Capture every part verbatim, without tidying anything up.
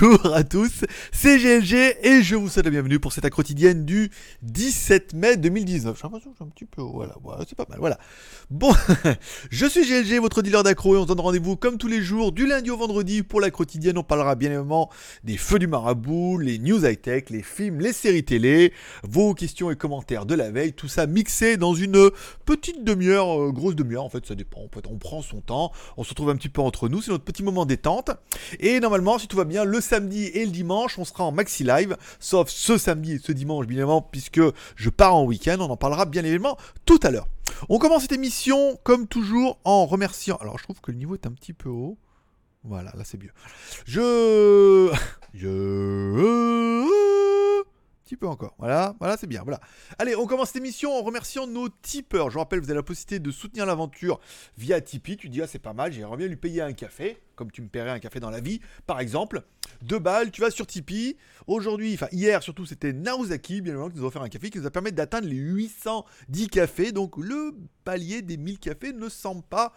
Bonjour à tous, c'est G L G et je vous souhaite la bienvenue pour cette accrotidienne du dix-sept mai deux mille dix-neuf. J'ai l'impression que j'ai un petit peu... Voilà, voilà c'est pas mal, voilà. Bon, je suis G L G, votre dealer d'accro, et on se donne rendez-vous comme tous les jours, du lundi au vendredi pour la accrotidienne. On parlera bien évidemment des feux du Marabout, les news high-tech, les films, les séries télé, vos questions et commentaires de la veille, tout ça mixé dans une petite demi-heure, euh, grosse demi-heure, en fait ça dépend, on, peut, on prend son temps, on se retrouve un petit peu entre nous, c'est notre petit moment détente. Et normalement, si tout va bien, le samedi et le dimanche on sera en maxi live, sauf ce samedi et ce dimanche bien évidemment puisque je pars en week-end. On en parlera bien évidemment tout à l'heure. On commence cette émission comme toujours en remerciant, alors je trouve que le niveau est un petit peu haut, voilà là c'est mieux, je je petit peu encore, voilà, voilà c'est bien, voilà. Allez, on commence cette émission en remerciant nos tipeurs. Je vous rappelle, vous avez la possibilité de soutenir l'aventure via Tipeee. Tu dis, ah c'est pas mal, j'aimerais bien lui payer un café, comme tu me paierais un café dans la vie, par exemple. Deux balles, tu vas sur Tipeee. Aujourd'hui, enfin hier surtout, c'était Naozaki, bien évidemment, qui nous a offert un café, qui nous a permis d'atteindre les huit cent dix cafés. Donc le palier des mille cafés ne semble pas...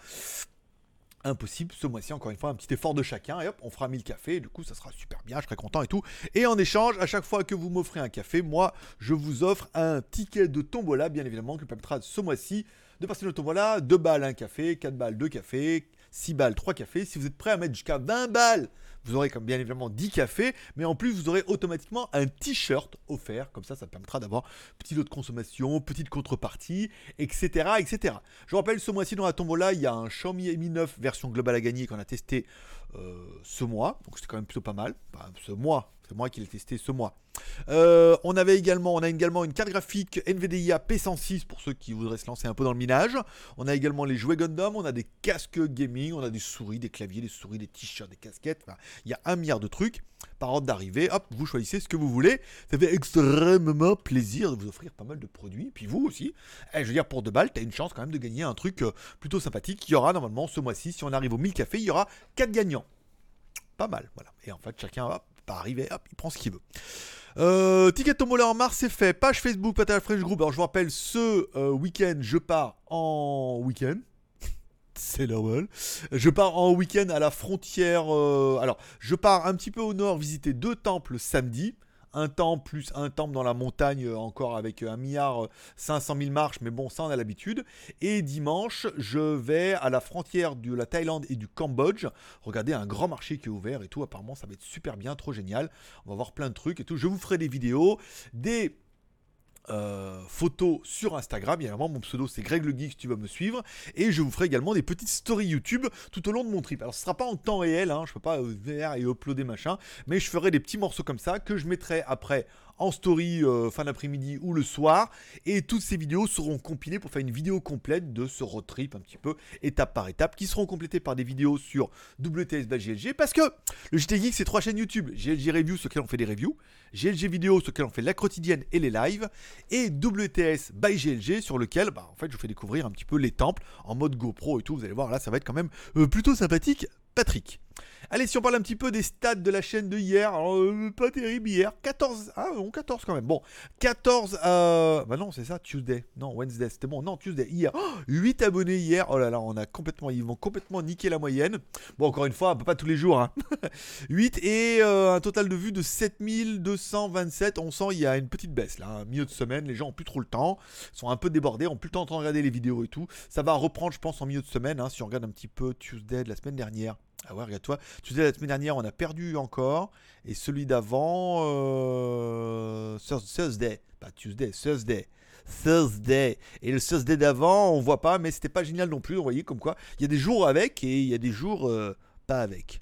impossible ce mois-ci, encore une fois un petit effort de chacun et hop on fera mille cafés, du coup ça sera super bien, je serai content et tout. Et en échange, à chaque fois que vous m'offrez un café, moi je vous offre un ticket de tombola bien évidemment qui vous permettra ce mois-ci de passer le tombola. Deux balles un café, quatre balles deux cafés, six balles trois cafés. Si vous êtes prêt à mettre jusqu'à vingt balles, vous aurez comme bien évidemment dix cafés, mais en plus vous aurez automatiquement un t-shirt offert, comme ça ça permettra d'avoir petit lot de consommation, petite contrepartie, etc, et cetera. Je vous rappelle, ce mois-ci dans la tombola, il y a un Xiaomi Mi neuf version globale à gagner qu'on a testé euh, ce mois, donc c'est quand même plutôt pas mal, enfin, ce mois, c'est moi qui l'ai testé ce mois. Euh, on avait également, on a également une carte graphique Nvidia P cent six pour ceux qui voudraient se lancer un peu dans le minage. On a également les jouets Gundam, on a des casques gaming, on a des souris, des claviers, des souris, des t-shirts, des casquettes. Enfin, il y a un milliard de trucs par ordre d'arrivée. Hop, vous choisissez ce que vous voulez. Ça fait extrêmement plaisir de vous offrir pas mal de produits. Puis vous aussi. Et je veux dire, pour deux balles, t'as une chance quand même de gagner un truc plutôt sympathique. Il y aura normalement ce mois-ci, si on arrive aux mille cafés, il y aura quatre gagnants. Pas mal, voilà. Et en fait, chacun va pas arriver, hop, il prend ce qu'il veut. Euh, ticket tombola en mars, c'est fait. Page Facebook, Pattaya Fresh Group. Alors je vous rappelle, ce euh, week-end, je pars en week-end. C'est normal. Je pars en week-end à la frontière. Euh... Alors, je pars un petit peu au nord visiter deux temples samedi. Un temple plus un temple dans la montagne, encore avec un milliard cinq cent mille marches, mais bon, ça on a l'habitude. Et dimanche, je vais à la frontière de la Thaïlande et du Cambodge. Regardez, un grand marché qui est ouvert et tout. Apparemment, ça va être super bien, trop génial. On va voir plein de trucs et tout. Je vous ferai des vidéos, des Euh, photos sur Instagram, bien évidemment mon pseudo c'est Greg Le Geek si tu vas me suivre, et je vous ferai également des petites stories YouTube tout au long de mon trip. Alors ce sera pas en temps réel, hein, je peux pas faire et uploader machin, mais je ferai des petits morceaux comme ça que je mettrai après en story euh, fin d'après-midi ou le soir, et toutes ces vidéos seront compilées pour faire une vidéo complète de ce road trip un petit peu étape par étape, qui seront complétées par des vidéos sur W T S by G L G, parce que le G T Geek c'est trois chaînes YouTube: G L G Review sur lequel on fait des reviews, G L G Vidéo sur lequel on fait la quotidienne et les lives, et W T S by G L G sur lequel bah, en fait je vous fais découvrir un petit peu les temples en mode GoPro et tout. Vous allez voir, là ça va être quand même euh, plutôt sympathique Patrick. Allez, si on parle un petit peu des stats de la chaîne de hier, euh, pas terrible hier, quatorze, ah non, quatorze quand même, bon, quatorze, euh, bah non c'est ça, Tuesday, non Wednesday, c'était bon, non Tuesday, hier, oh, huit abonnés hier, oh là là, on a complètement, ils vont complètement niquer la moyenne, bon encore une fois, pas tous les jours, hein. huit et euh, un total de vues de sept mille deux cent vingt-sept, on sent il y a une petite baisse là, hein. Milieu de semaine, les gens ont plus trop le temps, sont un peu débordés, ont plus le temps de regarder les vidéos et tout, ça va reprendre je pense en milieu de semaine, hein, si on regarde un petit peu Tuesday de la semaine dernière. Ah ouais, regarde-toi. Tu disais la semaine dernière, on a perdu encore. Et celui d'avant, euh... Thursday. Pas Tuesday, Thursday. Thursday. Et le Thursday d'avant, on voit pas, mais c'était pas génial non plus. Vous voyez comme quoi, il y a des jours avec et il y a des jours euh, pas avec.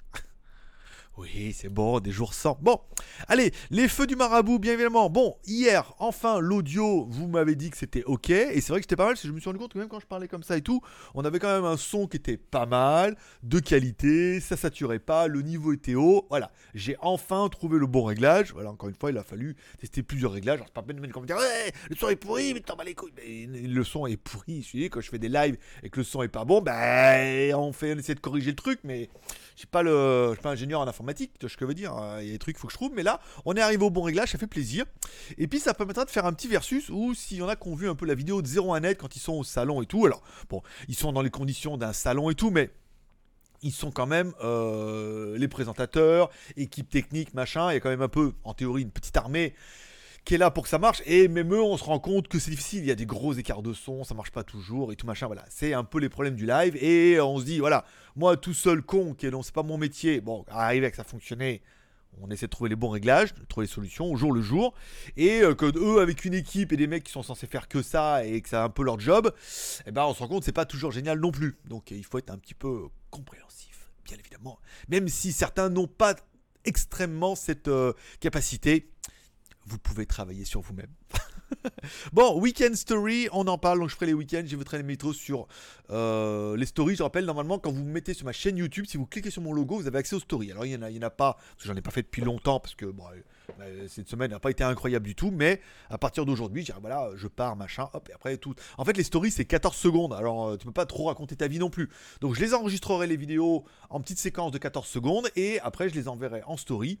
Oui, c'est bon, des jours sans. Bon, allez, les feux du Marabout, bien évidemment. Bon, hier, enfin, l'audio, vous m'avez dit que c'était ok. Et c'est vrai que c'était pas mal, parce que je me suis rendu compte que même quand je parlais comme ça et tout, on avait quand même un son qui était pas mal, de qualité, ça saturait pas, le niveau était haut. Voilà, j'ai enfin trouvé le bon réglage. Voilà, encore une fois, il a fallu tester plusieurs réglages. Alors, c'est pas peine de mettre comme dire, ouais, le son est pourri, mais t'en bats les couilles. Mais le son est pourri, je suis quand je fais des lives et que le son est pas bon, ben, on fait, on essaie de corriger le truc, mais je suis pas le, je suis pas ingénieur en informatique. Tu vois ce que je veux dire, il y a des trucs qu'il faut que je trouve, mais là on est arrivé au bon réglage, ça fait plaisir. Et puis ça permettra de faire un petit versus où s'il y en a qui ont vu un peu la vidéo de zéro un net quand ils sont au salon et tout, alors bon, ils sont dans les conditions d'un salon et tout, mais ils sont quand même euh, les présentateurs, équipe technique, machin. Il y a quand même un peu, en théorie, une petite armée qui est là pour que ça marche. Et même eux, on se rend compte que c'est difficile. Il y a des gros écarts de son, ça marche pas toujours et tout machin. Voilà, c'est un peu les problèmes du live. Et on se dit, voilà, moi tout seul con, qui est non, c'est pas mon métier. Bon, arrivé à que ça fonctionnait. On essaie de trouver les bons réglages, de trouver les solutions au jour le jour. Et euh, que eux, avec une équipe et des mecs qui sont censés faire que ça et que ça a un peu leur job, eh ben, on se rend compte que c'est pas toujours génial non plus. Donc il faut être un petit peu compréhensif, bien évidemment. Même si certains n'ont pas extrêmement cette euh, capacité, vous pouvez travailler sur vous-même. Bon, Weekend Story, on en parle, donc je ferai les week-ends, je vous traîne les métros sur euh, les stories. Je rappelle, normalement, quand vous vous mettez sur ma chaîne YouTube, si vous cliquez sur mon logo, vous avez accès aux stories. Alors, il n'y en, en a pas, parce que j'en ai pas fait depuis longtemps, parce que bon, cette semaine n'a pas été incroyable du tout, mais à partir d'aujourd'hui, je dirais, voilà, je pars, machin, hop, et après tout. En fait, les stories, c'est quatorze secondes, alors tu peux pas trop raconter ta vie non plus. Donc, je les enregistrerai, les vidéos, en petites séquences de quatorze secondes, et après, je les enverrai en story,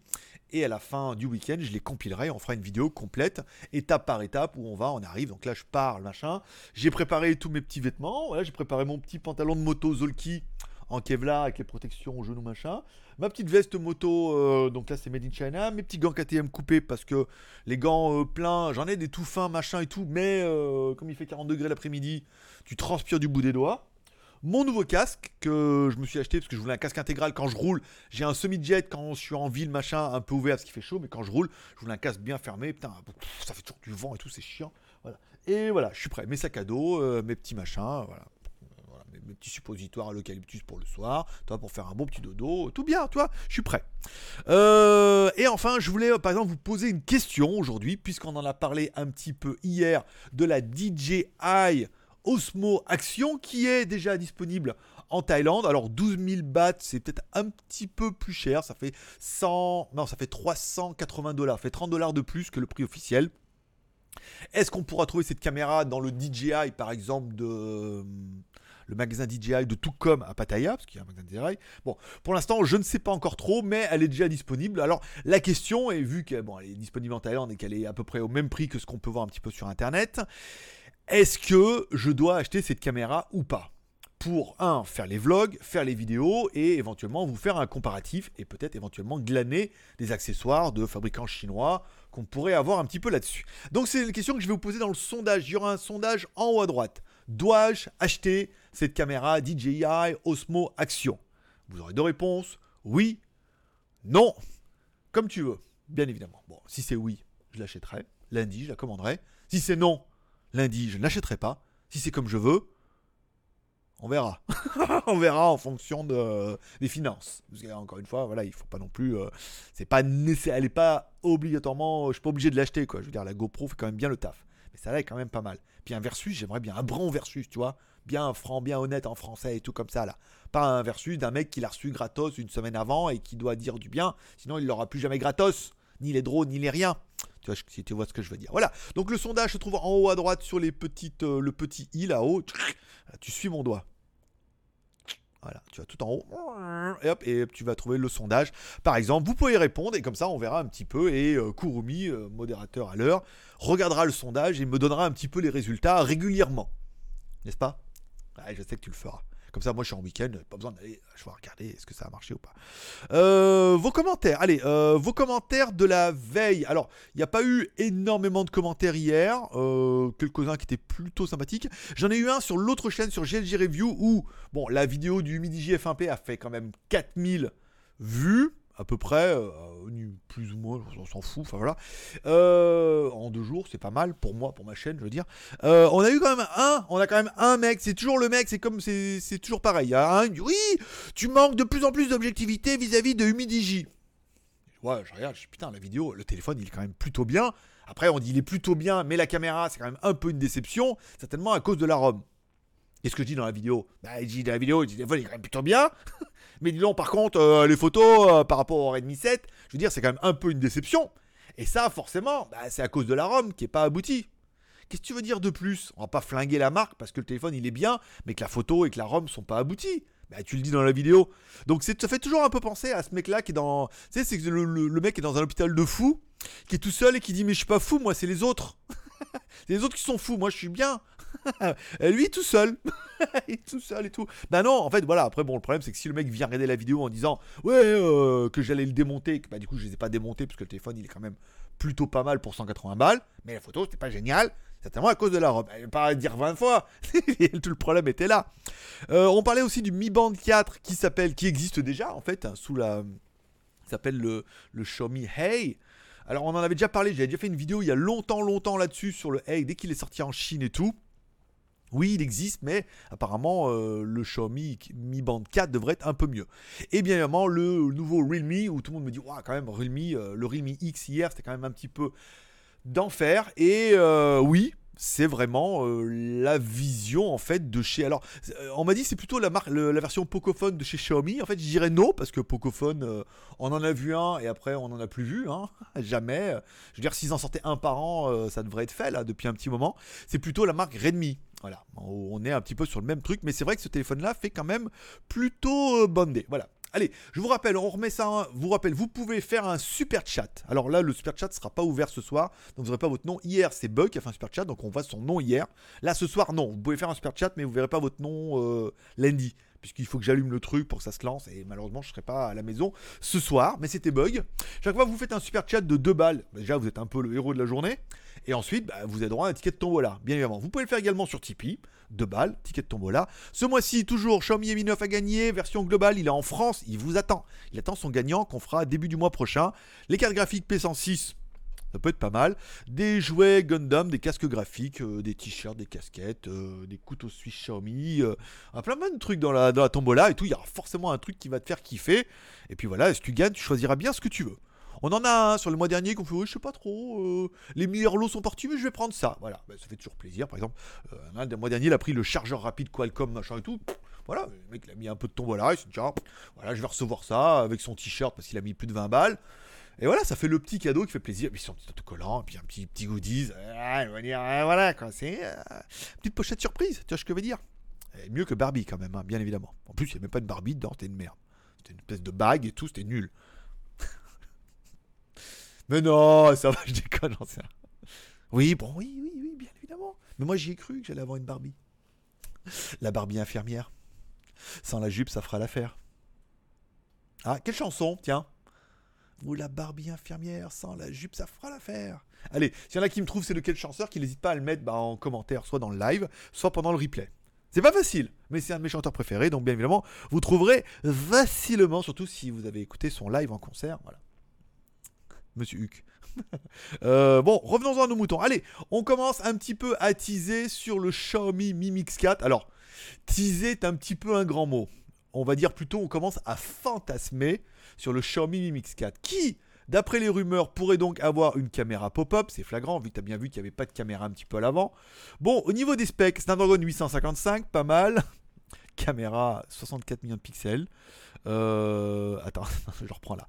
et à la fin du week-end, je les compilerai, on fera une vidéo complète, étape par étape, où on va, on arrive, donc là je parle, machin, j'ai préparé tous mes petits vêtements, voilà, j'ai préparé mon petit pantalon de moto Zolki en Kevlar avec les protections aux genoux, machin, ma petite veste moto, euh, donc là c'est Made in China, mes petits gants K T M coupés parce que les gants euh, pleins, j'en ai des tout fins, machin et tout, mais euh, comme il fait quarante degrés l'après-midi, tu transpires du bout des doigts. Mon nouveau casque que je me suis acheté parce que je voulais un casque intégral quand je roule. J'ai un semi-jet quand je suis en ville, machin, un peu ouvert parce qu'il fait chaud, mais quand je roule, je voulais un casque bien fermé. Putain, ça fait toujours du vent et tout, c'est chiant. Voilà. Et voilà, je suis prêt. Mes sacs à dos, euh, mes petits machins, voilà. Voilà, mes, mes petits suppositoires à l'eucalyptus pour le soir, toi, pour faire un bon petit dodo, tout bien, tu vois, je suis prêt. Euh, et enfin, je voulais euh, par exemple vous poser une question aujourd'hui, puisqu'on en a parlé un petit peu hier de la D J I Osmo Action qui est déjà disponible en Thaïlande. Alors douze mille bahts, c'est peut-être un petit peu plus cher, ça fait cent non, ça fait trois cent quatre-vingts dollars, ça fait trente dollars de plus que le prix officiel. Est-ce qu'on pourra trouver cette caméra dans le D J I par exemple de le magasin D J I de Tucom à Pattaya, parce qu'il y a un magasin D J I. Bon, pour l'instant, je ne sais pas encore trop, mais elle est déjà disponible. Alors, la question est, vu qu'elle bon, elle est disponible en Thaïlande et qu'elle est à peu près au même prix que ce qu'on peut voir un petit peu sur Internet, est-ce que je dois acheter cette caméra ou pas? Pour, un, faire les vlogs, faire les vidéos et éventuellement vous faire un comparatif et peut-être éventuellement glaner des accessoires de fabricants chinois qu'on pourrait avoir un petit peu là-dessus. Donc c'est une question que je vais vous poser dans le sondage. Il y aura un sondage en haut à droite. Dois-je acheter cette caméra D J I Osmo Action? Vous aurez deux réponses. Oui, non. Comme tu veux, bien évidemment. Bon, si c'est oui, je l'achèterai. Lundi, je la commanderai. Si c'est non, lundi, je ne l'achèterai pas. Si c'est comme je veux, on verra. On verra en fonction de, euh, des finances. Parce que, encore une fois, voilà, il faut pas non plus. Euh, c'est pas nécessaire. Elle n'est pas obligatoirement. Euh, je suis pas obligé de l'acheter, quoi. Je veux dire, la GoPro fait quand même bien le taf. Mais ça là est quand même pas mal. Puis un Versus, j'aimerais bien un bron Versus, tu vois. Bien franc, bien honnête en français et tout comme ça là. Pas un Versus d'un mec qui l'a reçu gratos une semaine avant et qui doit dire du bien. Sinon, il l'aura plus jamais gratos. Ni les drones, ni les rien. Tu vois, si tu vois ce que je veux dire. Voilà. Donc le sondage se trouve en haut à droite sur les petites, euh, le petit i là-haut. Tu suis mon doigt. Voilà. Tu vas tout en haut. Et hop, et tu vas trouver le sondage. Par exemple, vous pouvez y répondre et comme ça, on verra un petit peu. Et euh, Kurumi, euh, modérateur à l'heure, regardera le sondage et me donnera un petit peu les résultats régulièrement. N'est-ce pas? Ouais, je sais que tu le feras. Comme ça, moi, je suis en week-end, pas besoin d'aller, je vais regarder est-ce que ça a marché ou pas. Euh, vos commentaires, allez, euh, vos commentaires de la veille. Alors, il n'y a pas eu énormément de commentaires hier, euh, quelques-uns qui étaient plutôt sympathiques. J'en ai eu un sur l'autre chaîne, sur G L G Review, où, bon, la vidéo du UMIDIGI F un P a fait quand même quatre mille vues, à peu près, euh, plus ou moins, on s'en fout, enfin voilà. Euh, en deux jours, c'est pas mal, pour moi, pour ma chaîne, je veux dire. Euh, on a eu quand même un, on a quand même un mec, c'est toujours le mec, c'est comme, c'est, c'est toujours pareil. Hein, oui, tu manques de plus en plus d'objectivité vis-à-vis de UMIDIGI. Ouais, je regarde, je dis, putain, la vidéo, le téléphone, il est quand même plutôt bien. Après, on dit, il est plutôt bien, mais la caméra, c'est quand même un peu une déception, certainement à cause de la ROM. Qu'est-ce que je dis dans la vidéo? Bah, je dis dans la vidéo, je dis, le téléphone, il est quand même plutôt bien. Mais disons, par contre, euh, les photos euh, par rapport au Redmi sept, je veux dire, c'est quand même un peu une déception. Et ça, forcément, bah, c'est à cause de la ROM qui n'est pas aboutie. Qu'est-ce que tu veux dire de plus? On va pas flinguer la marque parce que le téléphone, il est bien, mais que la photo et que la ROM sont pas abouties. Bah, tu le dis dans la vidéo. Donc, c'est, ça fait toujours un peu penser à ce mec-là qui est dans... Tu sais, c'est que le, le, le mec est dans un hôpital de fous, qui est tout seul et qui dit « Mais je suis pas fou, moi, c'est les autres. » C'est les autres qui sont fous, moi, je suis bien. Lui tout seul. Il est tout seul et tout. Bah non, en fait, voilà. Après, bon, le problème, c'est que si le mec vient regarder la vidéo en disant ouais, euh, que j'allais le démonter, que bah du coup, je les ai pas démontés parce que le téléphone, il est quand même plutôt pas mal pour cent quatre-vingts balles. Mais la photo, c'était pas génial. Certainement à cause de la robe. Elle ne va pas dire vingt fois. Tout le problème était là. Euh, on parlait aussi du Mi Band quatre qui s'appelle, qui existe déjà, en fait, hein, sous la. S'appelle le, le Xiaomi Hey. Alors, on en avait déjà parlé. J'avais déjà fait une vidéo il y a longtemps, longtemps là-dessus sur le Hey, dès qu'il est sorti en Chine et tout. Oui, il existe, mais apparemment, euh, le Xiaomi Mi Band quatre devrait être un peu mieux. Et bien évidemment, le nouveau Realme, où tout le monde me dit, ouah, quand même, Realme, euh, le Realme X hier, c'était quand même un petit peu d'enfer. Et euh, oui, c'est vraiment euh, la vision, en fait, de chez... Alors, euh, on m'a dit, c'est plutôt la, marque, le, la version Pocophone de chez Xiaomi. En fait, je dirais non, parce que Pocophone, euh, on en a vu un, et après, on en a plus vu, hein, jamais. Je veux dire, s'ils en sortaient un par an, euh, ça devrait être fait, là, depuis un petit moment. C'est plutôt la marque Redmi. Voilà, on est un petit peu sur le même truc, mais c'est vrai que ce téléphone-là fait quand même plutôt bandé. Voilà. Allez, je vous rappelle, on remet ça, hein, vous rappelle, vous pouvez faire un super chat. Alors là, le super chat ne sera pas ouvert ce soir, donc vous n'aurez pas votre nom. Hier, c'est Bug qui a fait un super chat, donc on voit son nom hier. Là, ce soir, non, vous pouvez faire un super chat, mais vous ne verrez pas votre nom euh, lundi, puisqu'il faut que j'allume le truc pour que ça se lance, et malheureusement, je ne serai pas à la maison ce soir, mais c'était Bug. Chaque fois que vous faites un super chat de deux balles, déjà, vous êtes un peu le héros de la journée. Et ensuite, bah, vous avez droit à un ticket de tombola, bien évidemment. Vous pouvez le faire également sur Tipeee, deux balles, ticket de tombola. Ce mois-ci, toujours, Xiaomi Mi neuf a gagné, version globale, il est en France, il vous attend. Il attend son gagnant qu'on fera début du mois prochain. Les cartes graphiques P cent six, ça peut être pas mal. Des jouets Gundam, des casques graphiques, euh, des t-shirts, des casquettes, euh, des couteaux suisses Xiaomi, euh, un plein de trucs dans la, dans la tombola et tout. Il y aura forcément un truc qui va te faire kiffer. Et puis voilà, si tu gagnes, tu choisiras bien ce que tu veux. On en a un sur le mois dernier qu'on fait, oh, je sais pas trop, euh, les meilleurs lots sont partis, mais je vais prendre ça. Voilà, bah, ça fait toujours plaisir. Par exemple, euh, un des mois dernier, il a pris le chargeur rapide Qualcomm, machin et tout. Pff, voilà, le mec, il a mis un peu de tombola, il s'est dit, ah, pff, voilà, je vais recevoir ça avec son t-shirt parce qu'il a mis plus de vingt balles. Et voilà, ça fait le petit cadeau qui fait plaisir. Et puis son petit autocollant, et puis un petit, petit goodies. Euh, euh, voilà, quoi, c'est euh, une petite pochette surprise, tu vois ce que je veux dire. Et mieux que Barbie, quand même, hein, bien évidemment. En plus, il n'y avait même pas de Barbie dedans, c'était une merde. C'était une espèce de bague et tout, c'était nul. Mais non, ça va, je déconne, non, ça. Oui, bon, oui, oui, oui, bien évidemment. Mais moi, j'y ai cru que j'allais avoir une Barbie. La Barbie infirmière. Sans la jupe, ça fera l'affaire. Ah, quelle chanson, tiens. Ou la Barbie infirmière, sans la jupe, ça fera l'affaire. Allez, s'il y en a qui me trouvent, c'est de quel chanteur, qui n'hésite pas à le mettre bah, en commentaire, soit dans le live, soit pendant le replay. C'est pas facile, mais c'est un de mes chanteurs préférés, donc bien évidemment, vous trouverez facilement, surtout si vous avez écouté son live en concert, voilà. Monsieur Huck. euh, bon, revenons-en à nos moutons. Allez, on commence un petit peu à teaser sur le Xiaomi Mi Mix quatre. Alors, teaser est un petit peu un grand mot. On va dire plutôt, on commence à fantasmer sur le Xiaomi Mi Mix quatre. Qui, d'après les rumeurs, pourrait donc avoir une caméra pop-up. C'est flagrant, vu que tu as bien vu qu'il n'y avait pas de caméra un petit peu à l'avant. Bon, au niveau des specs, Snapdragon huit cent cinquante-cinq, pas mal. Caméra soixante-quatre millions de pixels. Euh, attends, je reprends là.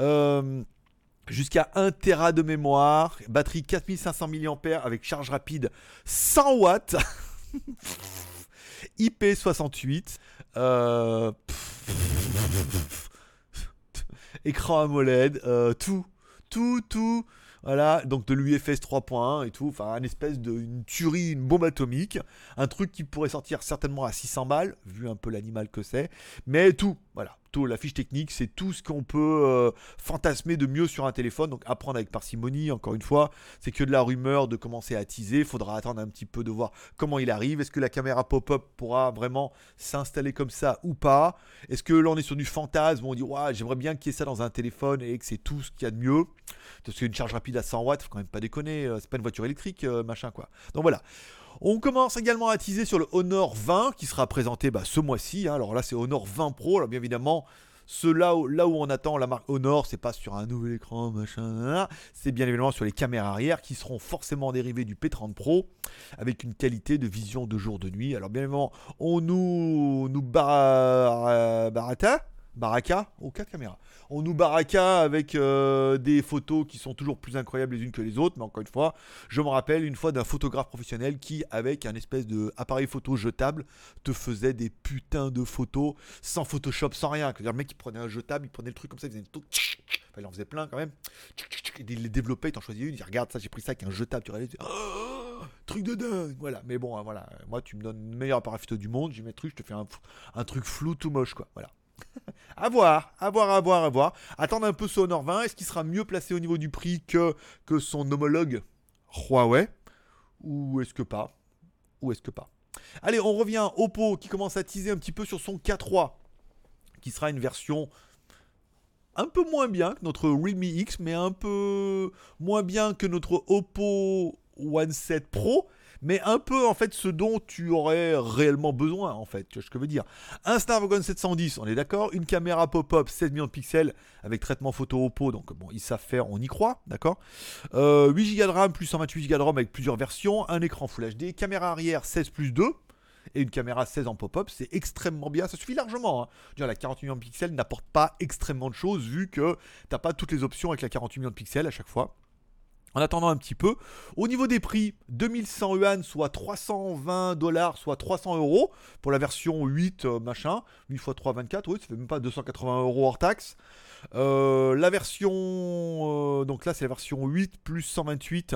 Euh... Jusqu'à un téra de mémoire, batterie quatre mille cinq cents milliampères-heure avec charge rapide cent watts, I P soixante-huit, euh... écran AMOLED, euh, tout, tout, tout, voilà, donc de l'U F S trois point un et tout, enfin une espèce de une tuerie, une bombe atomique, un truc qui pourrait sortir certainement à six cents balles, vu un peu l'animal que c'est, mais tout, voilà. La fiche technique, c'est tout ce qu'on peut euh, fantasmer de mieux sur un téléphone, donc apprendre avec parcimonie, encore une fois, c'est que de la rumeur de commencer à teaser, faudra attendre un petit peu de voir comment il arrive, est-ce que la caméra pop-up pourra vraiment s'installer comme ça ou pas, est-ce que là on est sur du fantasme, on dit ouais, j'aimerais bien qu'il y ait ça dans un téléphone et que c'est tout ce qu'il y a de mieux, parce qu'une charge rapide à cent watts, faut quand même pas déconner, c'est pas une voiture électrique, euh, machin quoi, donc voilà. On commence également à teaser sur le Honor vingt qui sera présenté bah, ce mois-ci. Hein. Alors là, c'est Honor vingt Pro. Alors bien évidemment, là où, là où on attend la marque Honor, c'est pas sur un nouvel écran, machin. C'est bien évidemment sur les caméras arrière qui seront forcément dérivées du P trente Pro avec une qualité de vision de jour de nuit. Alors bien évidemment, on nous, nous barata. Bar... Baraka aux quatre caméras. On nous baraka avec euh, des photos qui sont toujours plus incroyables les unes que les autres. Mais encore une fois, je me rappelle une fois d'un photographe professionnel qui, avec un espèce d'appareil photo jetable, te faisait des putains de photos sans Photoshop, sans rien. C'est-à-dire le mec qui prenait un jetable, il prenait le truc comme ça, il faisait une photo. Enfin, il en faisait plein quand même. Il les développait, il t'en choisissait une. Il dit, regarde ça, j'ai pris ça avec un jetable. Tu regardes, tu... Oh, truc de dingue, voilà. Mais bon, hein, voilà, moi tu me donnes le meilleur appareil photo du monde, j'y mets truc, je te fais un, un truc flou tout moche, quoi, voilà. À voir, à voir, à voir, à voir. Attendre un peu ce Honor vingt, est-ce qu'il sera mieux placé au niveau du prix que, que son homologue Huawei? Ou est-ce que pas? Ou est-ce que pas? Allez, on revient au Oppo qui commence à teaser un petit peu sur son K trois, qui sera une version un peu moins bien que notre Realme X, mais un peu moins bien que notre Oppo OnePlus sept Pro, mais un peu en fait ce dont tu aurais réellement besoin en fait, tu vois ce que je veux dire. Un Snapdragon sept cent dix, on est d'accord, une caméra pop-up seize millions de pixels avec traitement photo Oppo, donc bon, ils savent faire, on y croit, d'accord. euh, huit giga de RAM plus cent vingt-huit giga de ROM avec plusieurs versions, un écran Full H D, caméra arrière seize plus deux et une caméra seize en pop-up, c'est extrêmement bien, ça suffit largement, hein. Dire, la quarante-huit millions de pixels n'apporte pas extrêmement de choses vu que t'as pas toutes les options avec la quarante-huit millions de pixels à chaque fois. En attendant un petit peu, au niveau des prix, deux mille cent yuan, soit trois cent vingt dollars, soit trois cents euros pour la version huit, euh, machin, huit fois trois, vingt-quatre, oui, ça fait même pas deux cent quatre-vingts euros hors taxe. Euh, la version, euh, donc là c'est la version huit plus cent vingt-huit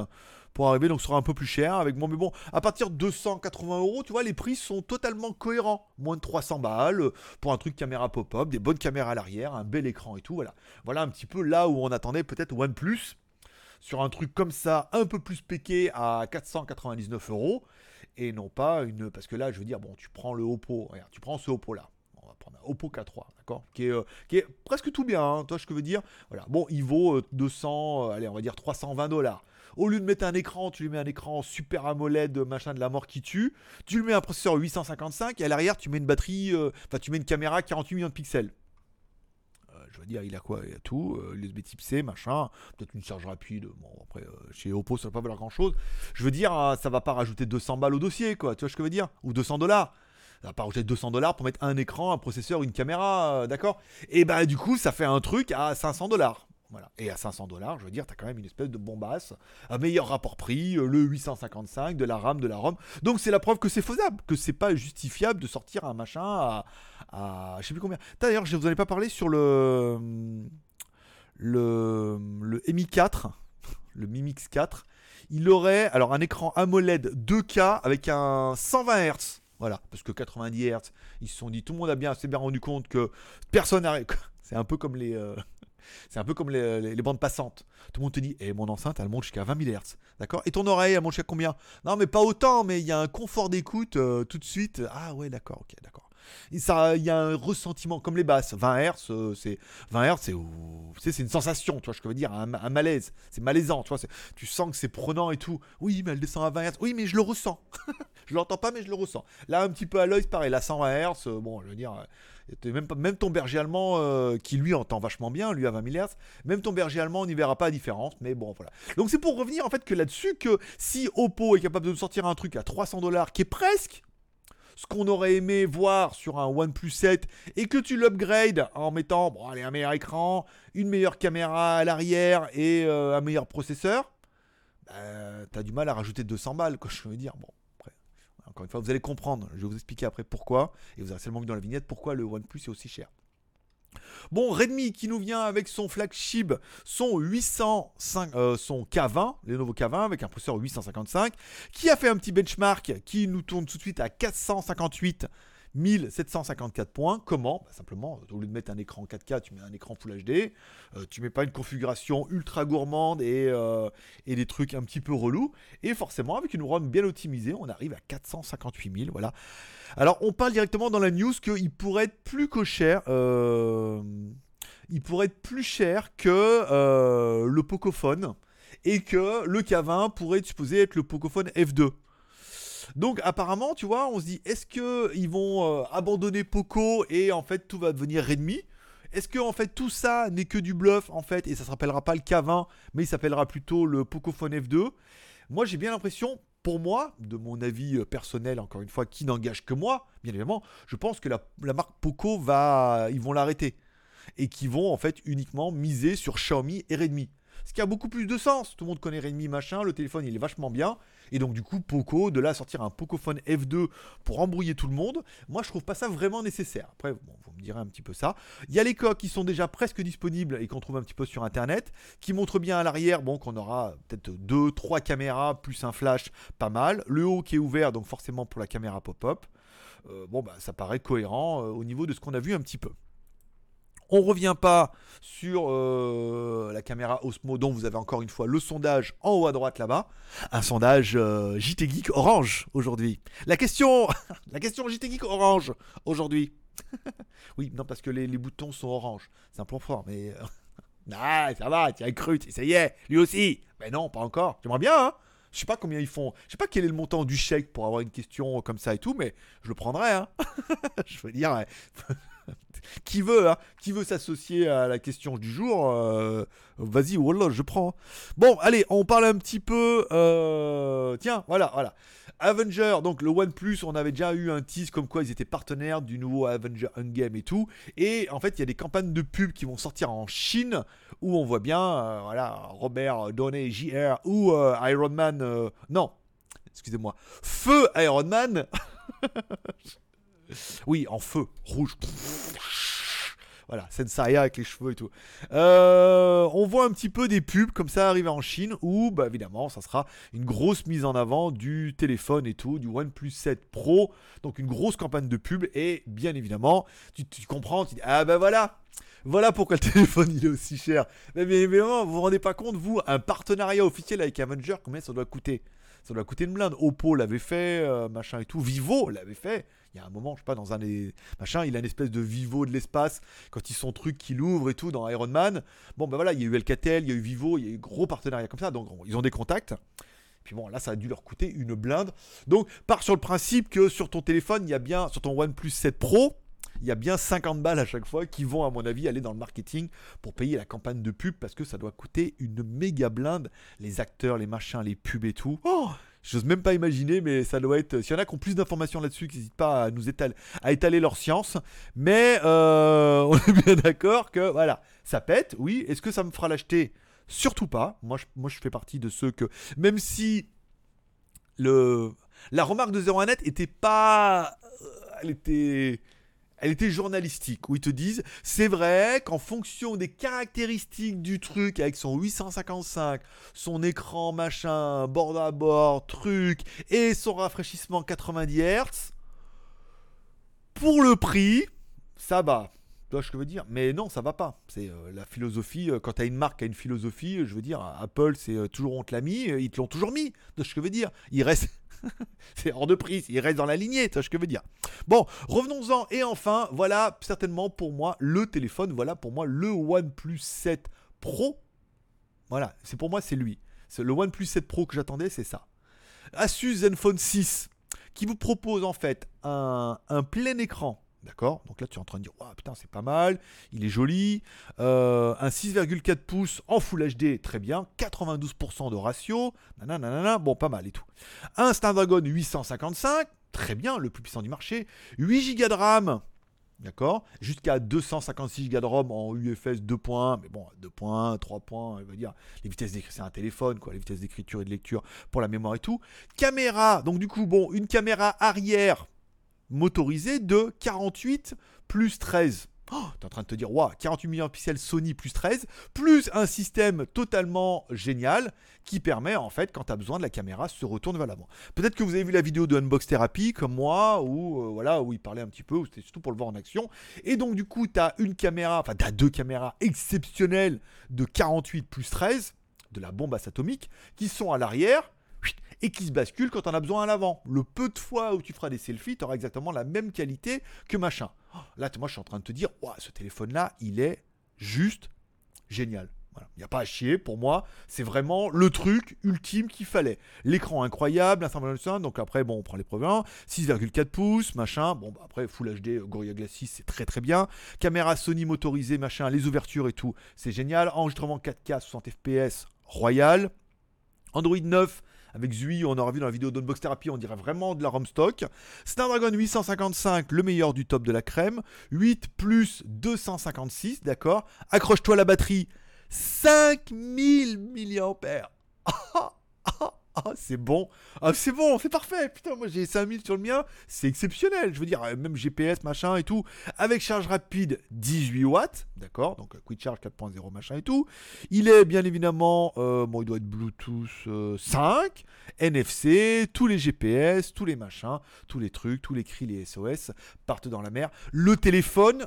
pour arriver, donc ça sera un peu plus cher, avec bon, mais bon, à partir de deux cent quatre-vingts euros, tu vois, les prix sont totalement cohérents, moins de trois cents balles, pour un truc caméra pop-up, des bonnes caméras à l'arrière, un bel écran et tout, voilà. Voilà un petit peu là où on attendait peut-être OnePlus, sur un truc comme ça, un peu plus péqué à quatre cent quatre-vingt-dix-neuf euros, et non pas une... Parce que là, je veux dire, bon, tu prends le Oppo, regarde, tu prends ce Oppo-là, on va prendre un Oppo K trois, d'accord, qui est, euh, qui est presque tout bien, hein, toi, ce que je veux dire, voilà, bon, il vaut euh, deux cents, euh, allez, on va dire trois cent vingt dollars. Au lieu de mettre un écran, tu lui mets un écran Super AMOLED, machin de la mort qui tue, tu lui mets un processeur huit cent cinquante-cinq, et à l'arrière, tu mets une batterie, enfin, euh, tu mets une caméra quarante-huit millions de pixels. Je veux dire, il a quoi? Il a tout, euh, U S B type C, machin, peut-être une charge rapide, bon après, euh, chez Oppo ça va pas valoir grand chose. Je veux dire, euh, ça va pas rajouter deux cents balles au dossier, quoi, tu vois ce que je veux dire? Ou deux cents dollars. Ça va pas rajouter deux cents dollars pour mettre un écran, un processeur, une caméra, euh, d'accord? Et bah du coup, ça fait un truc à cinq cents dollars. Voilà. Et à cinq cents dollars, je veux dire, t'as quand même une espèce de bombasse, un meilleur rapport prix, le huit cent cinquante-cinq, de la RAM, de la ROM. Donc c'est la preuve que c'est faisable, que c'est pas justifiable de sortir un machin à, à je sais plus combien. D'ailleurs, je vous en ai pas parlé sur le le le Mi quatre, le Mi Mix quatre. Il aurait alors un écran AMOLED deux K avec un cent vingt hertz. Voilà, parce que quatre-vingt-dix hertz, ils se sont dit, tout le monde a bien assez bien rendu compte que personne n'a... C'est un peu comme les euh... C'est un peu comme les, les, les bandes passantes. Tout le monde te dit, eh, mon enceinte, elle monte jusqu'à vingt mille hertz. D'accord ? Et ton oreille, elle monte jusqu'à combien ? Non, mais pas autant, mais il y a un confort d'écoute euh, tout de suite. Ah ouais, d'accord, ok, d'accord. Il y a un ressentiment, comme les basses. vingt hertz, euh, c'est, vingt hertz, c'est, oh, c'est, c'est une sensation, tu vois, je veux dire, un, un malaise. C'est malaisant, tu vois, c'est, tu sens que c'est prenant et tout. Oui, mais elle descend à vingt hertz. Oui, mais je le ressens. Je l'entends pas, mais je le ressens. Là, un petit peu à l'œil, c'est pareil. Là, cent vingt hertz, euh, bon, je veux dire... Euh, Même, même ton berger allemand euh, qui lui entend vachement bien, lui à vingt mille hertz, même ton berger allemand, on n'y verra pas la différence, mais bon voilà. Donc c'est pour revenir en fait que là-dessus, que si Oppo est capable de sortir un truc à trois cents dollars qui est presque ce qu'on aurait aimé voir sur un OnePlus sept, et que tu l'upgrades en mettant bon, allez, un meilleur écran, une meilleure caméra à l'arrière et euh, un meilleur processeur, bah, t'as du mal à rajouter deux cents balles, quoi, je veux dire, bon. Encore une fois, vous allez comprendre, je vais vous expliquer après pourquoi, et vous aurez seulement vu dans la vignette pourquoi le OnePlus est aussi cher. Bon, Redmi qui nous vient avec son flagship, son huit cent cinq, euh, son K vingt, les nouveaux K vingt avec un processeur huit cent cinquante-cinq, qui a fait un petit benchmark qui nous tourne tout de suite à quatre cent cinquante-huit mille sept cent cinquante-quatre points. Comment ? Bah, simplement, au lieu de mettre un écran quatre K, tu mets un écran Full H D, euh, tu mets pas une configuration ultra gourmande et, euh, et des trucs un petit peu relous, et forcément avec une ROM bien optimisée, on arrive à quatre cent cinquante-huit mille, voilà. Alors on parle directement dans la news qu'il pourrait être plus cocher, euh, il pourrait être plus cher que euh, le Pocophone, et que le K vingt pourrait être supposé être le Pocophone F deux. Donc apparemment, tu vois, on se dit, est-ce qu'ils vont euh, abandonner Poco et en fait tout va devenir Redmi ? Est-ce que en fait tout ça n'est que du bluff en fait, et ça ne s'appellera pas le K vingt, mais il s'appellera plutôt le Pocophone F deux ? Moi j'ai bien l'impression, pour moi, de mon avis personnel encore une fois, qui n'engage que moi, bien évidemment, je pense que la, la marque Poco va, ils vont l'arrêter. Et qu'ils vont en fait uniquement miser sur Xiaomi et Redmi. ce qui a beaucoup plus de sens. Tout le monde connaît Redmi machin, le téléphone il est vachement bien, et donc du coup Poco, de là à sortir un Pocophone F deux pour embrouiller tout le monde, moi je trouve pas ça vraiment nécessaire. Après bon, vous me direz un petit peu ça. Il y a les coques qui sont déjà presque disponibles et qu'on trouve un petit peu sur internet, qui montrent bien à l'arrière, bon, qu'on aura peut-être deux trois caméras plus un flash, pas mal, le haut qui est ouvert donc forcément pour la caméra pop-up. Euh, bon bah ça paraît cohérent euh, au niveau de ce qu'on a vu un petit peu. On revient pas sur euh, la caméra Osmo, dont vous avez encore une fois le sondage en haut à droite là-bas. Un sondage euh, J T Geek Orange aujourd'hui. La question la question J T Geek Orange aujourd'hui. Oui, non, parce que les, les boutons sont orange. C'est un plomb fort, mais... Ah, ça va, tu as cru, ça y est, lui aussi. Mais non, pas encore. J'aimerais bien, hein. Je sais pas combien ils font, je sais pas quel est le montant du chèque pour avoir une question comme ça et tout, mais je le prendrai, hein. Je veux dire... Qui veut, hein, qui veut s'associer à la question du jour, euh, vas-y, wallah, je prends. Bon, allez, on parle un petit peu. Euh, tiens, voilà, voilà. Avengers, donc le OnePlus, on avait déjà eu un tease comme quoi ils étaient partenaires du nouveau Avengers Endgame et tout. Et en fait, il y a des campagnes de pub qui vont sortir en Chine où on voit bien, euh, voilà, Robert Downey Junior ou euh, Iron Man. Euh, non, excusez-moi, Feu Iron Man. Oui, en feu, rouge. Voilà, Sensaya avec les cheveux et tout. Euh, on voit un petit peu des pubs comme ça arriver en Chine où, bah, évidemment, ça sera une grosse mise en avant du téléphone et tout, du OnePlus sept Pro. Donc, une grosse campagne de pub et, bien évidemment, tu, tu comprends, tu dis « Ah, bah voilà !» Voilà pourquoi le téléphone il est aussi cher. Mais bien évidemment, vous vous rendez pas compte, vous, un partenariat officiel avec Avenger, combien ça doit coûter ? Ça doit coûter une blinde. Oppo l'avait fait, euh, machin et tout. Vivo l'avait fait. Il y a un moment, je sais pas, dans un des machins, il a une espèce de Vivo de l'espace quand ils sont trucs qui l'ouvrent et tout dans Iron Man. Bon, ben voilà, il y a eu Alcatel, il y a eu Vivo, il y a eu gros partenariat comme ça. Donc, on, ils ont des contacts. Puis bon, là, ça a dû leur coûter une blinde. Donc, part sur le principe que sur ton téléphone, il y a bien, sur ton OnePlus sept Pro, il y a bien cinquante balles à chaque fois qui vont, à mon avis, aller dans le marketing pour payer la campagne de pub parce que ça doit coûter une méga blinde. Les acteurs, les machins, les pubs et tout. Oh, j'ose même pas imaginer, mais ça doit être... S'il y en a qui ont plus d'informations là-dessus, n'hésitez pas à nous étaler, à étaler leur science. Mais euh, on est bien d'accord que, voilà, ça pète, oui. Est-ce que ça me fera l'acheter ? Surtout pas. Moi je, moi, je fais partie de ceux que... Même si le la remarque de zéro un net était pas... Elle était... Elle était journalistique, où ils te disent « C'est vrai qu'en fonction des caractéristiques du truc, avec son huit cent cinquante-cinq, son écran machin, bord à bord, truc, et son rafraîchissement quatre-vingt-dix hertz, pour le prix, ça va. » Tu vois ce que je veux dire ? Mais non, ça va pas. C'est euh, la philosophie, euh, quand tu as une marque qui a une philosophie, euh, je veux dire, Apple, c'est euh, toujours on te l'a mis, euh, ils te l'ont toujours mis. Tu vois ce que je veux dire ? Ils restent... C'est hors de prise, il reste dans la lignée, tu vois ce que je veux dire. Bon, revenons-en, et enfin, voilà certainement pour moi le téléphone, voilà pour moi le OnePlus sept Pro. Voilà, c'est pour moi c'est lui. C'est le OnePlus sept Pro que j'attendais, c'est ça. Asus Zenfone six, qui vous propose en fait un, un plein écran. D'accord, donc là tu es en train de dire, waouh, putain, c'est pas mal, il est joli. Euh, un six virgule quatre pouces en Full H D, très bien, quatre-vingt-douze pour cent de ratio, nanana, bon, pas mal et tout. Un Snapdragon huit cent cinquante-cinq, très bien, le plus puissant du marché. huit giga de RAM, d'accord, jusqu'à deux cent cinquante-six giga de ROM en U F S deux point un, mais bon, deux point un, trois point un, il va dire, les vitesses d'écriture, c'est un téléphone, quoi, les vitesses d'écriture et de lecture pour la mémoire et tout. Caméra, donc du coup, bon, une caméra arrière motorisé de quarante-huit plus treize. Oh, t'es en train de te dire, waouh, quarante-huit millions de pixels Sony plus treize, plus un système totalement génial qui permet, en fait, quand t'as besoin de la caméra, se retourne vers l'avant. Peut-être que vous avez vu la vidéo de Unbox Therapy, comme moi, où, euh, voilà, où il parlait un petit peu, où c'était surtout pour le voir en action. Et donc, du coup, t'as une caméra, enfin, t'as deux caméras exceptionnelles de quarante-huit plus treize, de la bombe atomique, qui sont à l'arrière, et qui se bascule quand on a besoin à l'avant. Le peu de fois où tu feras des selfies, tu auras exactement la même qualité que machin. Là, moi, je suis en train de te dire, ouais, ce téléphone-là, il est juste génial. Voilà. Il n'y a pas à chier, pour moi, c'est vraiment le truc ultime qu'il fallait. L'écran incroyable, un virgule cinq, donc après, bon, on prend les provinces, six virgule quatre pouces, machin, bon, bah, après, Full H D, Gorilla Glass six, c'est très très bien. Caméra Sony motorisée, machin, les ouvertures et tout, c'est génial. Enregistrement quatre K, soixante F P S, royal. Android neuf, avec Zui, on aura vu dans la vidéo d'Unbox Therapy, on dirait vraiment de la ROM stock. Snapdragon huit cent cinquante-cinq, le meilleur du top de la crème. huit plus deux cent cinquante-six, d'accord. Accroche-toi à la batterie, cinq mille milliampères-heure. Oh, oh, oh, c'est bon, oh, c'est bon, c'est parfait. Putain, moi j'ai cinq mille sur le mien, c'est exceptionnel. Je veux dire, même G P S, machin et tout. Avec charge rapide, dix-huit watts, d'accord, donc Quick Charge quatre point zéro, machin et tout. Il est bien évidemment, euh, bon, il doit être Bluetooth euh, cinq, N F C, tous les G P S, tous les machins, tous les trucs, tous les cris, les S O S partent dans la mer. Le téléphone,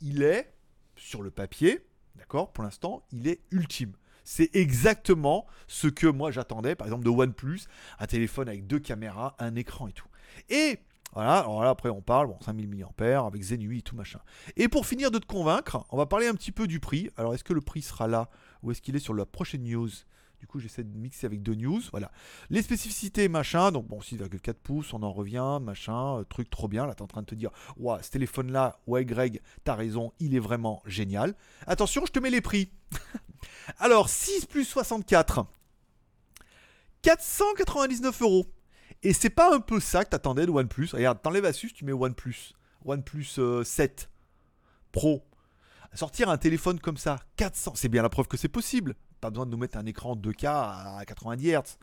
il est sur le papier, d'accord, pour l'instant, il est ultime. C'est exactement ce que moi j'attendais, par exemple de OnePlus, un téléphone avec deux caméras, un écran et tout. Et voilà, alors là après on parle, bon, cinq mille milliampères-heure avec Zen huit et tout machin. Et pour finir de te convaincre, on va parler un petit peu du prix. Alors est-ce que le prix sera là ou est-ce qu'il est sur la prochaine news? Du coup j'essaie de mixer avec deux news, voilà. Les spécificités machin, donc bon six virgule quatre pouces, on en revient, machin, euh, truc trop bien. Là t'es en train de te dire, ouah ce téléphone là, ouais Greg, t'as raison, il est vraiment génial. Attention, je te mets les prix. Alors six plus soixante-quatre, quatre cent quatre-vingt-dix-neuf euros. Et c'est pas un peu ça que t'attendais de OnePlus? Regarde, t'enlèves Asus, tu mets OnePlus, OnePlus euh, sept Pro. Sortir un téléphone comme ça, quatre cents, c'est bien la preuve que c'est possible. Pas besoin de nous mettre un écran deux K à quatre-vingt-dix hertz.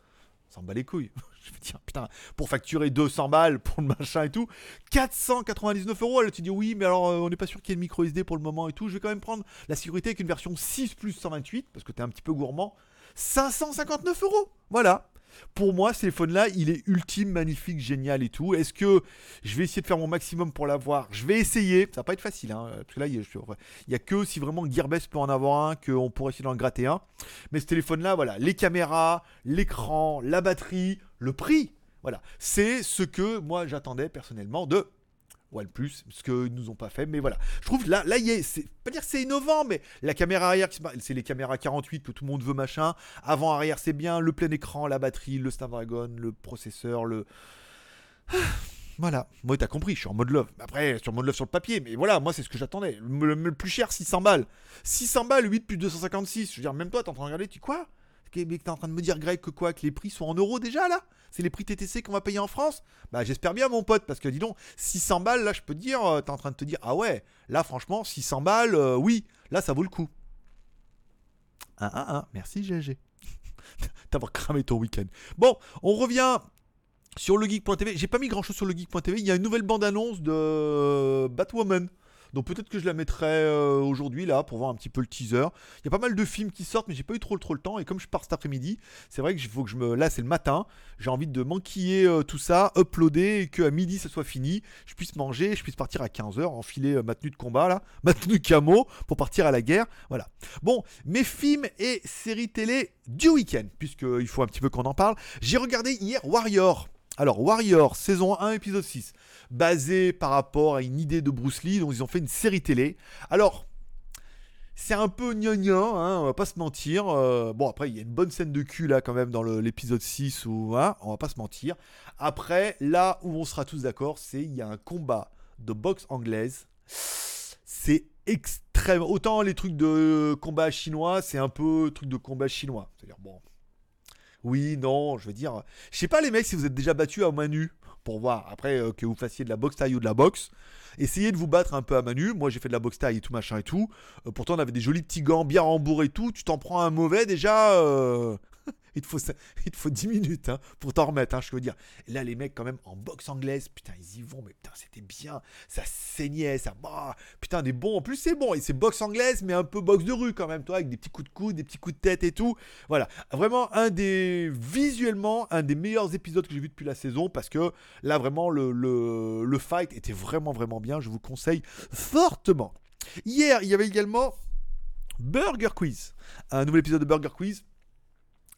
On s'en bat les couilles. Je veux dire, putain, pour facturer deux cents balles pour le machin et tout, quatre cent quatre-vingt-dix-neuf euros. Là, tu dis oui, mais alors on n'est pas sûr qu'il y ait le micro S D pour le moment et tout. Je vais quand même prendre la sécurité avec une version six plus cent vingt-huit parce que t'es un petit peu gourmand. cinq cent cinquante-neuf euros. Voilà. Pour moi, ce téléphone-là, il est ultime, magnifique, génial et tout. Est-ce que je vais essayer de faire mon maximum pour l'avoir? Je vais essayer. Ça va pas être facile, hein, parce que là, il n'y a que si vraiment Gearbest peut en avoir un, qu'on pourrait essayer d'en gratter un. Mais ce téléphone-là, voilà, les caméras, l'écran, la batterie, le prix, voilà. C'est ce que moi, j'attendais personnellement de OnePlus, ce qu'ils nous ont pas fait, mais voilà. Je trouve là, là, il est, c'est pas dire que c'est innovant, mais la caméra arrière, c'est les caméras quarante-huit que tout le monde veut, machin. Avant, arrière, c'est bien. Le plein écran, la batterie, le Snapdragon, le processeur, le. Ah, voilà. Moi, t'as compris, je suis en mode love. Après, sur mode love sur le papier, mais voilà, moi, c'est ce que j'attendais. Le, le plus cher, six cents balles. six cents balles, huit plus deux cent cinquante-six. Je veux dire, même toi, t'es en train de regarder, tu dis quoi? Mais t'es en train de me dire, Greg, que quoi? Que les prix sont en euros déjà, là? C'est les prix T T C qu'on va payer en France? Bah, j'espère bien, mon pote, parce que dis donc, six cents balles, là, je peux te dire, t'es en train de te dire, ah ouais, là, franchement, six cents balles, euh, oui, là, ça vaut le coup. un, un, un, merci, G G. D'avoir cramé ton week-end. Bon, on revient sur legeek point t v. J'ai pas mis grand-chose sur legeek point t v. Il y a une nouvelle bande-annonce de Batwoman. Donc peut-être que je la mettrai euh, aujourd'hui là pour voir un petit peu le teaser. Il y a pas mal de films qui sortent mais j'ai pas eu trop, trop le temps. Et comme je pars cet après-midi, c'est vrai que faut que je me... Là c'est le matin, j'ai envie de manquiller euh, tout ça, uploader et qu'à midi ça soit fini. Je puisse manger, je puisse partir à quinze heures, enfiler euh, ma tenue de combat là, ma tenue camo pour partir à la guerre. Voilà. Bon, mes films et séries télé du week-end, puisqu'il faut un petit peu qu'on en parle. J'ai regardé hier Warrior. Alors Warrior, saison un, épisode six, basé par rapport à une idée de Bruce Lee, donc ils ont fait une série télé. Alors, c'est un peu gnognon, hein, on va pas se mentir. Euh, bon, après, il y a une bonne scène de cul là quand même dans l'épisode six, où, hein, on va pas se mentir. Après, là où on sera tous d'accord, c'est il y a un combat de boxe anglaise. C'est extrême. Autant les trucs de combat chinois, c'est un peu truc de combat chinois. C'est-à-dire, bon... Oui, non, je veux dire... Je sais pas les mecs si vous êtes déjà battus à main nue. Pour voir, après, euh, que vous fassiez de la boxe taille ou de la boxe. Essayez de vous battre un peu à main nue. Moi, j'ai fait de la boxe taille et tout, machin et tout. Euh, pourtant, on avait des jolis petits gants bien rembourrés et tout. Tu t'en prends un mauvais, déjà... Euh... il, te faut, il te faut dix minutes hein, pour t'en remettre, hein, je veux dire. Et là, les mecs, quand même, en boxe anglaise, putain, ils y vont. Mais putain, c'était bien. Ça saignait, ça... Bah, putain, des bons. En plus, c'est bon. Et c'est boxe anglaise, mais un peu boxe de rue, quand même, toi, avec des petits coups de coude, des petits coups de tête et tout. Voilà. Vraiment, un des... Visuellement, un des meilleurs épisodes que j'ai vu depuis la saison, parce que... Là vraiment le, le, le fight était vraiment vraiment bien, je vous conseille fortement. Hier il y avait également Burger Quiz, un nouvel épisode de Burger Quiz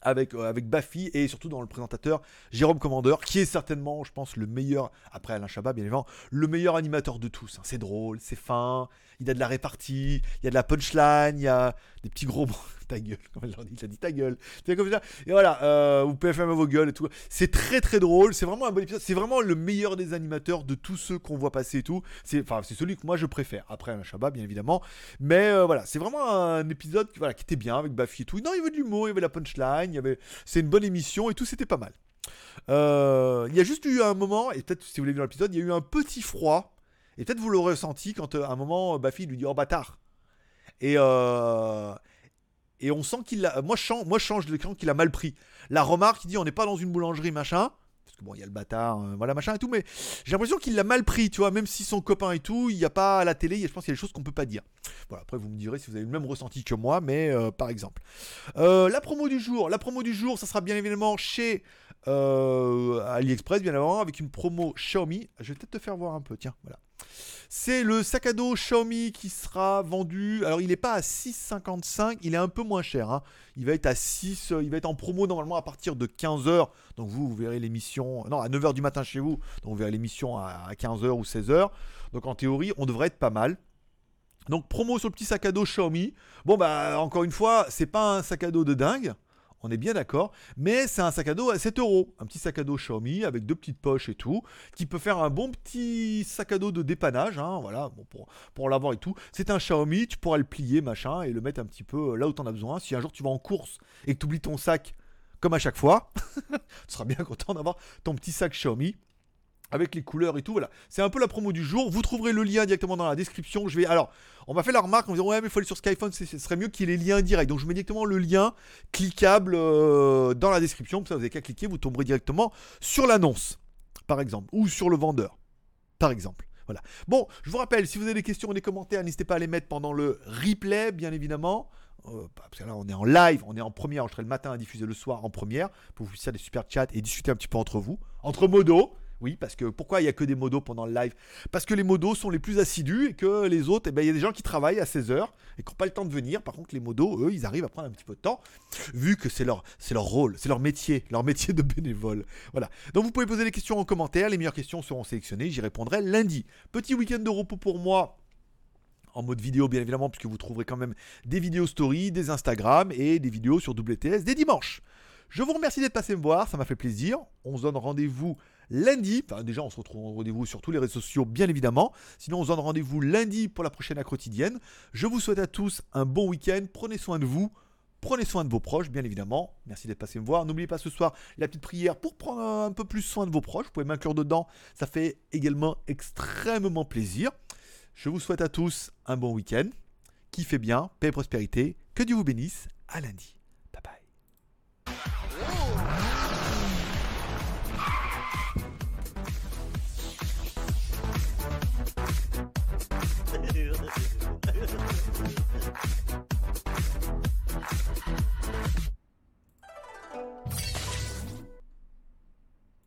avec, euh, avec Baffy et surtout dans le présentateur Jérôme Commandeur, qui est certainement je pense le meilleur, après Alain Chabat bien évidemment, le meilleur animateur de tous, hein. C'est drôle, c'est fin, il a de la répartie, il y a de la punchline, il y a des petits gros mots, ta gueule, comme elle l'a dit, il a dit ta gueule, c'est comme ça, et voilà, euh, vous pouvez faire vos gueules et tout, c'est très très drôle, c'est vraiment un bon épisode, c'est vraiment le meilleur des animateurs de tous ceux qu'on voit passer et tout, c'est, enfin c'est celui que moi je préfère, après Alain Chabat bien évidemment, mais euh, voilà, c'est vraiment un épisode voilà, qui était bien avec Baffy et tout, non il y avait de l'humour, il y avait de la punchline, il y avait... c'est une bonne émission et tout, c'était pas mal. Euh, il y a juste eu un moment, et peut-être si vous l'avez vu dans l'épisode, il y a eu un petit froid, et peut-être vous l'aurez ressenti quand euh, à un moment Baffy lui dit oh bâtard. Et, euh, Et on sent qu'il a... Moi je change, moi, je change l'écran qu'il a mal pris. La remarque, il dit on n'est pas dans une boulangerie, machin. Parce que bon, il y a le bâtard, euh, voilà, machin et tout. Mais j'ai l'impression qu'il l'a mal pris, tu vois. Même si son copain et tout, il n'y a pas à la télé, y a, je pense qu'il y a des choses qu'on peut pas dire. Voilà, après vous me direz si vous avez le même ressenti que moi, mais euh, par exemple. Euh, la promo du jour, la promo du jour, ça sera bien évidemment chez euh, AliExpress, bien avant, avec une promo Xiaomi. Je vais peut-être te faire voir un peu, tiens, voilà. C'est le sac à dos Xiaomi qui sera vendu. Alors il n'est pas à six cinquante-cinq, il est un peu moins cher, hein. Il va être à six, il va être en promo normalement à partir de quinze heures. Donc vous, vous verrez l'émission, non, à neuf heures du matin chez vous. Donc vous verrez l'émission à quinze heures ou seize heures. Donc en théorie, on devrait être pas mal. Donc promo sur le petit sac à dos Xiaomi. Bon bah encore une fois, c'est pas un sac à dos de dingue. On est bien d'accord, mais c'est un sac à dos à sept euros. Un petit sac à dos Xiaomi avec deux petites poches et tout, qui peut faire un bon petit sac à dos de dépannage, hein, voilà, bon, pour, pour l'avoir et tout. C'est un Xiaomi, tu pourras le plier, machin, et le mettre un petit peu là où tu en as besoin. Si un jour tu vas en course et que tu oublies ton sac, comme à chaque fois, tu seras bien content d'avoir ton petit sac Xiaomi. Avec les couleurs et tout, voilà. C'est un peu la promo du jour. Vous trouverez le lien directement dans la description. Je vais... Alors, on m'a fait la remarque en me disant ouais, mais il faut aller sur Skyphone, ce serait mieux qu'il y ait les liens directs. Donc, je mets directement le lien cliquable euh, dans la description. Pour ça, vous n'avez qu'à cliquer, vous tomberez directement sur l'annonce, par exemple, ou sur le vendeur, par exemple. Voilà. Bon, je vous rappelle, si vous avez des questions ou des commentaires, n'hésitez pas à les mettre pendant le replay, bien évidemment. Euh, parce que là on est en live, on est en première, on serait le matin à diffuser le soir en première, pour vous faire des super chats et discuter un petit peu entre vous, entre modos. Oui, parce que pourquoi il n'y a que des modos pendant le live? Parce que les modos sont les plus assidus et que les autres, eh ben, y a des gens qui travaillent à seize heures et qui n'ont pas le temps de venir. Par contre, les modos, eux, ils arrivent à prendre un petit peu de temps, vu que c'est leur, c'est leur rôle, c'est leur métier, leur métier de bénévole. Voilà. Donc vous pouvez poser des questions en commentaire, les meilleures questions seront sélectionnées, j'y répondrai lundi. Petit week-end de repos pour moi. En mode vidéo, bien évidemment, puisque vous trouverez quand même des vidéos story, des Instagram et des vidéos sur W T S des dimanches. Je vous remercie d'être passé me voir, ça m'a fait plaisir. On se donne rendez-vous lundi. Enfin, déjà, on se retrouve en rendez-vous sur tous les réseaux sociaux, bien évidemment. Sinon, on se donne rendez-vous lundi pour la prochaine Accrotidienne. Je vous souhaite à tous un bon week-end. Prenez soin de vous. Prenez soin de vos proches, bien évidemment. Merci d'être passé me voir. N'oubliez pas ce soir la petite prière pour prendre un peu plus soin de vos proches. Vous pouvez m'inclure dedans. Ça fait également extrêmement plaisir. Je vous souhaite à tous un bon week-end. Kiffez bien, paix et prospérité. Que Dieu vous bénisse. À lundi.